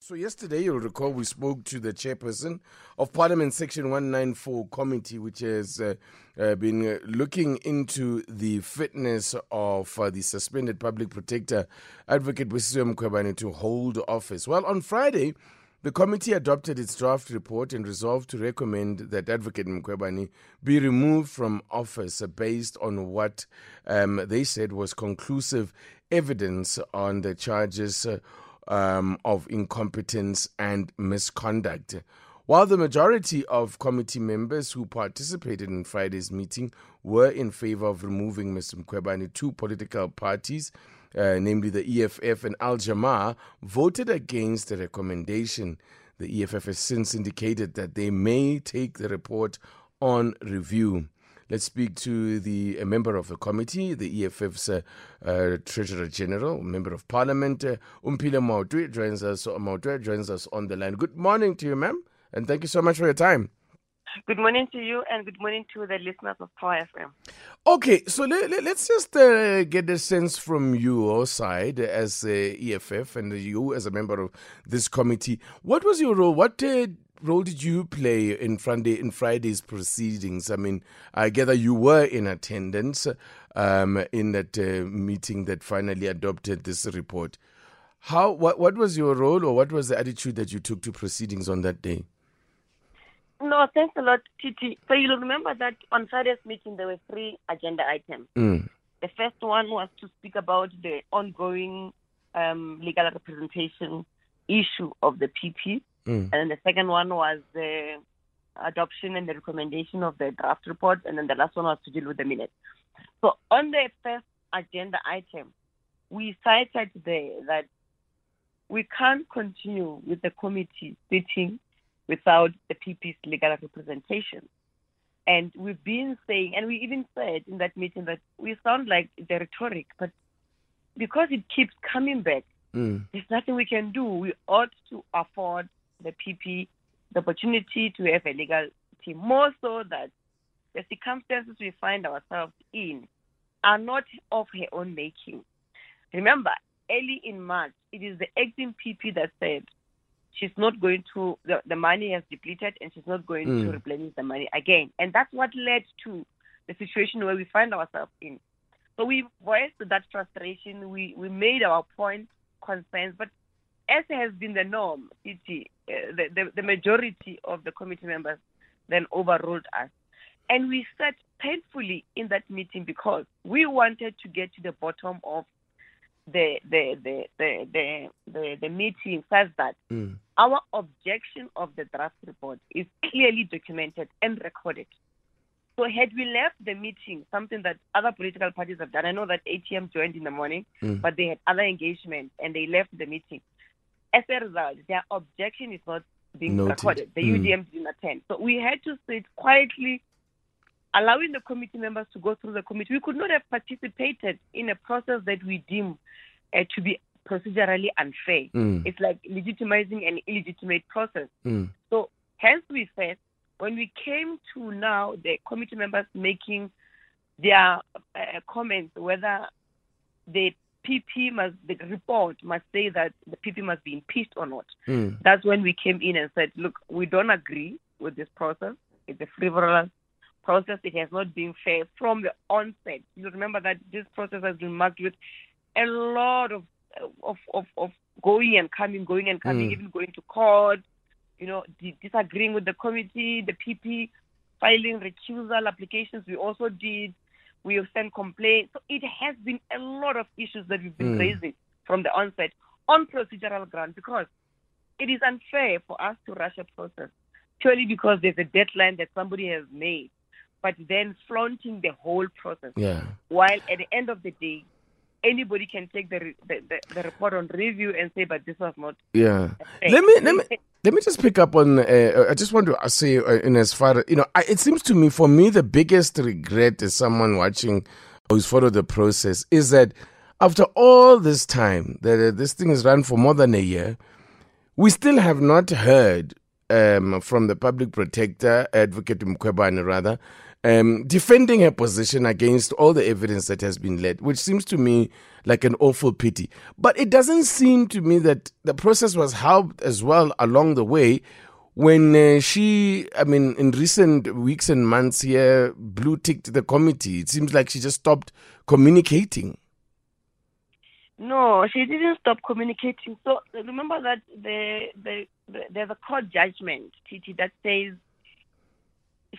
So yesterday, you'll recall, we spoke to the chairperson of Parliament Section 194 Committee, which has been looking into the fitness of the suspended Public Protector, Advocate Busisiwe Mkhwebane, to hold office. Well, on Friday, the committee adopted its draft report and resolved to recommend that Advocate Mkhwebane be removed from office based on what they said was conclusive evidence on the charges of incompetence and misconduct. While the majority of committee members who participated in Friday's meeting were in favor of removing Mr. Mkhwebane, two political parties, namely the EFF and Al-Jamaa, voted against the recommendation. The EFF has since indicated that they may take the report on review. Let's speak to a member of the committee, the EFF's Treasurer General, Member of Parliament, Omphile Maotwe, joins us on the line. Good morning to you, ma'am, and thank you so much for your time. Good morning to you, and good morning to the listeners of Power FM. Okay, so let's just get a sense from your side as EFF and you as a member of this committee. What was your role? What role did you play in Friday's proceedings? I mean, I gather you were in attendance in that meeting that finally adopted this report. What was your role, or what was the attitude that you took to proceedings on that day? No, thanks a lot, Titi. So you'll remember that on Friday's meeting there were three agenda items. Mm. The first one was to speak about the ongoing legal representation issue of the PP. Mm. And then the second one was the adoption and the recommendation of the draft report. And then the last one was to deal with the minutes. So on the first agenda item, we cited that we can't continue with the committee sitting without the PP's legal representation. And we've been saying, and we even said in that meeting that we sound like the rhetoric, but because it keeps coming back, there's nothing we can do. We ought to afford the PP the opportunity to have a legal team, more so that the circumstances we find ourselves in are not of her own making. Remember, early in March, it is the acting PP that said she's not going to, the money has depleted and she's not going to replenish the money again. And that's what led to the situation where we find ourselves in. So we voiced that frustration. We made our point, concerns, but as has been the norm, the majority of the committee members then overruled us. And we sat painfully in that meeting because we wanted to get to the bottom of the meeting, such that our objection of the draft report is clearly documented and recorded. So had we left the meeting, something that other political parties have done, I know that ATM joined in the morning, but they had other engagements and they left the meeting. As a result, their objection is not being recorded. The UDM didn't attend. So we had to sit quietly, allowing the committee members to go through the committee. We could not have participated in a process that we deem to be procedurally unfair. It's like legitimizing an illegitimate process. So hence we said, when we came to now the committee members making their comments, whether the report must say that the PP must be impeached or not. That's when we came in and said, look, we don't agree with this process. It's a frivolous process. It has not been fair from the onset. You remember that this process has been marked with a lot of going and coming, even going to court, disagreeing with the committee, the PP filing recusal applications. We also did. We have sent complaints. So it has been a lot of issues that we've been raising from the onset on procedural ground, because it is unfair for us to rush a process purely because there's a deadline that somebody has made, but then flaunting the whole process. Yeah. While at the end of the day, anybody can take the report on review and say, but this was not. Yeah. Fair. Let me just pick up on. I just want to say, in as far as it seems to me, for me, the biggest regret as someone watching who's followed the process is that after all this time, that this thing is run for more than a year, We still have not heard from the Public Protector, Advocate Mkhwebane rather, defending her position against all the evidence that has been led, which seems to me like an awful pity. But it doesn't seem to me that the process was helped as well along the way when in recent weeks and months here, blue-ticked the committee. It seems like she just stopped communicating. No, she didn't stop communicating. So remember that there's a court judgment, Titi, that says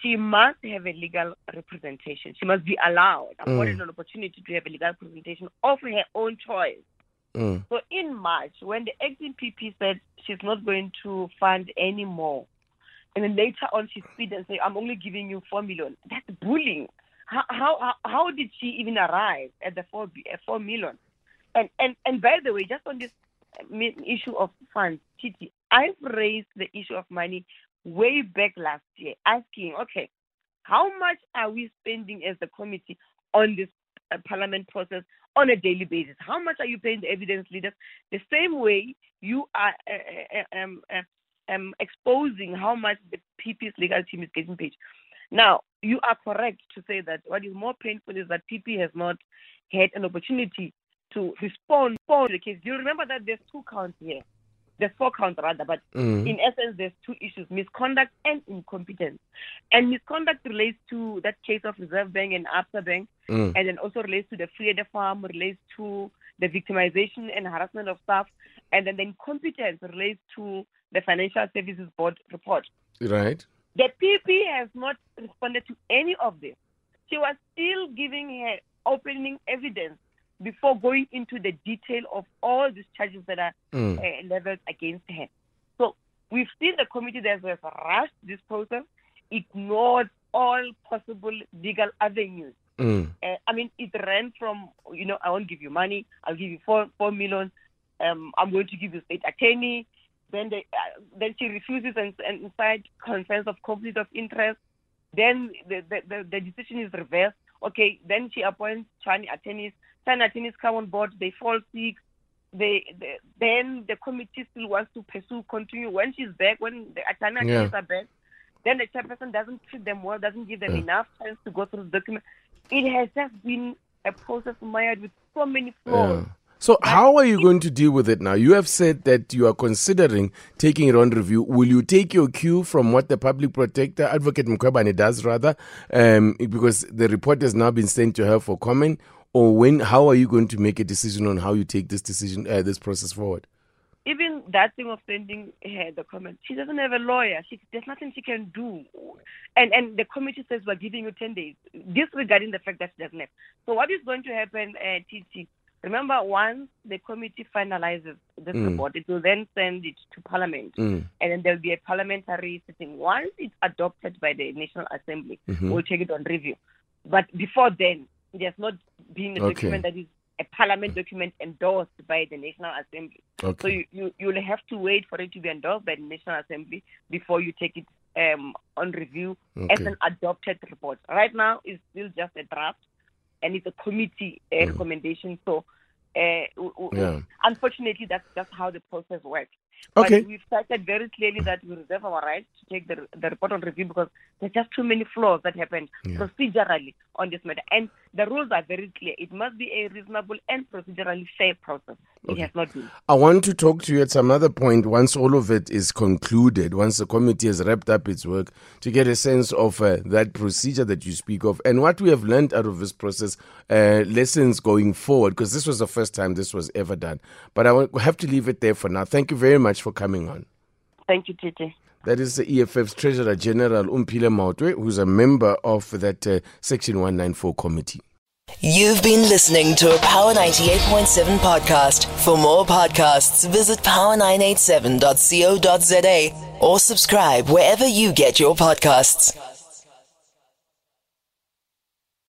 she must have a legal representation. She must be allowed, afforded an opportunity to have a legal representation of her own choice. Mm. So in March, when the acting PP said she's not going to fund anymore, and then later on she speed and say, "I'm only giving you 4 million." That's bullying. How did she even arrive at the 4 million? And by the way, just on this issue of funds, Titi, I've raised the issue of money way back last year, asking, okay, how much are we spending as the committee on this parliament process on a daily basis? How much are you paying the evidence leaders? The same way you are exposing how much the PP's legal team is getting paid. Now, you are correct to say that what is more painful is that PP has not had an opportunity to respond to the case. Do you remember that there's 2 counts here? There's 4 counts rather, but in essence, there's 2 issues, misconduct and incompetence. And misconduct relates to that case of Reserve Bank and Absa Bank, and then also relates to the free the farm, relates to the victimization and harassment of staff, and then the incompetence relates to the Financial Services Board report. Right. The PP has not responded to any of this. She was still giving her opening evidence before going into the detail of all these charges that are leveled against her. So we've seen the committee that has rushed this process, ignored all possible legal avenues. It ran from, I won't give you money, I'll give you 4 million, I'm going to give you state attorney. Then she refuses and cites concerns of conflict of interest. Then the decision is reversed. Okay, then she appoints Chinese attorneys. Chinese attorneys come on board, they fall sick. Then the committee still wants to continue. When she's back, when the Chinese attorneys are back, then the chairperson doesn't treat them well, doesn't give them enough time to go through the document. It has just been a process mired with so many flaws. Yeah. So how are you going to deal with it now? You have said that you are considering taking it on review. Will you take your cue from what the Public Protector, Advocate Mkhwebane, does rather, because the report has now been sent to her for comment, or how are you going to make a decision on how you take this decision, this process forward? Even that thing of sending her the comment, she doesn't have a lawyer. There's nothing she can do. And the committee says, we're giving you 10 days, disregarding the fact that she doesn't have. So what is going to happen, TT? Remember, once the committee finalizes this report, it will then send it to Parliament. And then there will be a parliamentary sitting. Once it's adopted by the National Assembly, we'll take it on review. But before then, there's not been a document that is a Parliament document endorsed by the National Assembly. Okay. So you'll have to wait for it to be endorsed by the National Assembly before you take it on review as an adopted report. Right now, it's still just a draft. And it's a committee recommendation. So, unfortunately, that's just how the process works. Okay. But we've stated very clearly that we reserve our right to take the report on review because there's just too many flaws that happened procedurally on this matter. And the rules are very clear. It must be a reasonable and procedurally fair process. It has not been. I want to talk to you at some other point once all of it is concluded, once the committee has wrapped up its work, to get a sense of that procedure that you speak of and what we have learned out of this process, lessons going forward, because this was the first time this was ever done. But I have to leave it there for now. Thank you very much for coming on. Thank you, Titi. That is the EFF's Treasurer General, Omphile Maotwe, who's a member of that Section 194 committee. You've been listening to a Power 98.7 podcast. For more podcasts, visit power987.co.za or subscribe wherever you get your podcasts.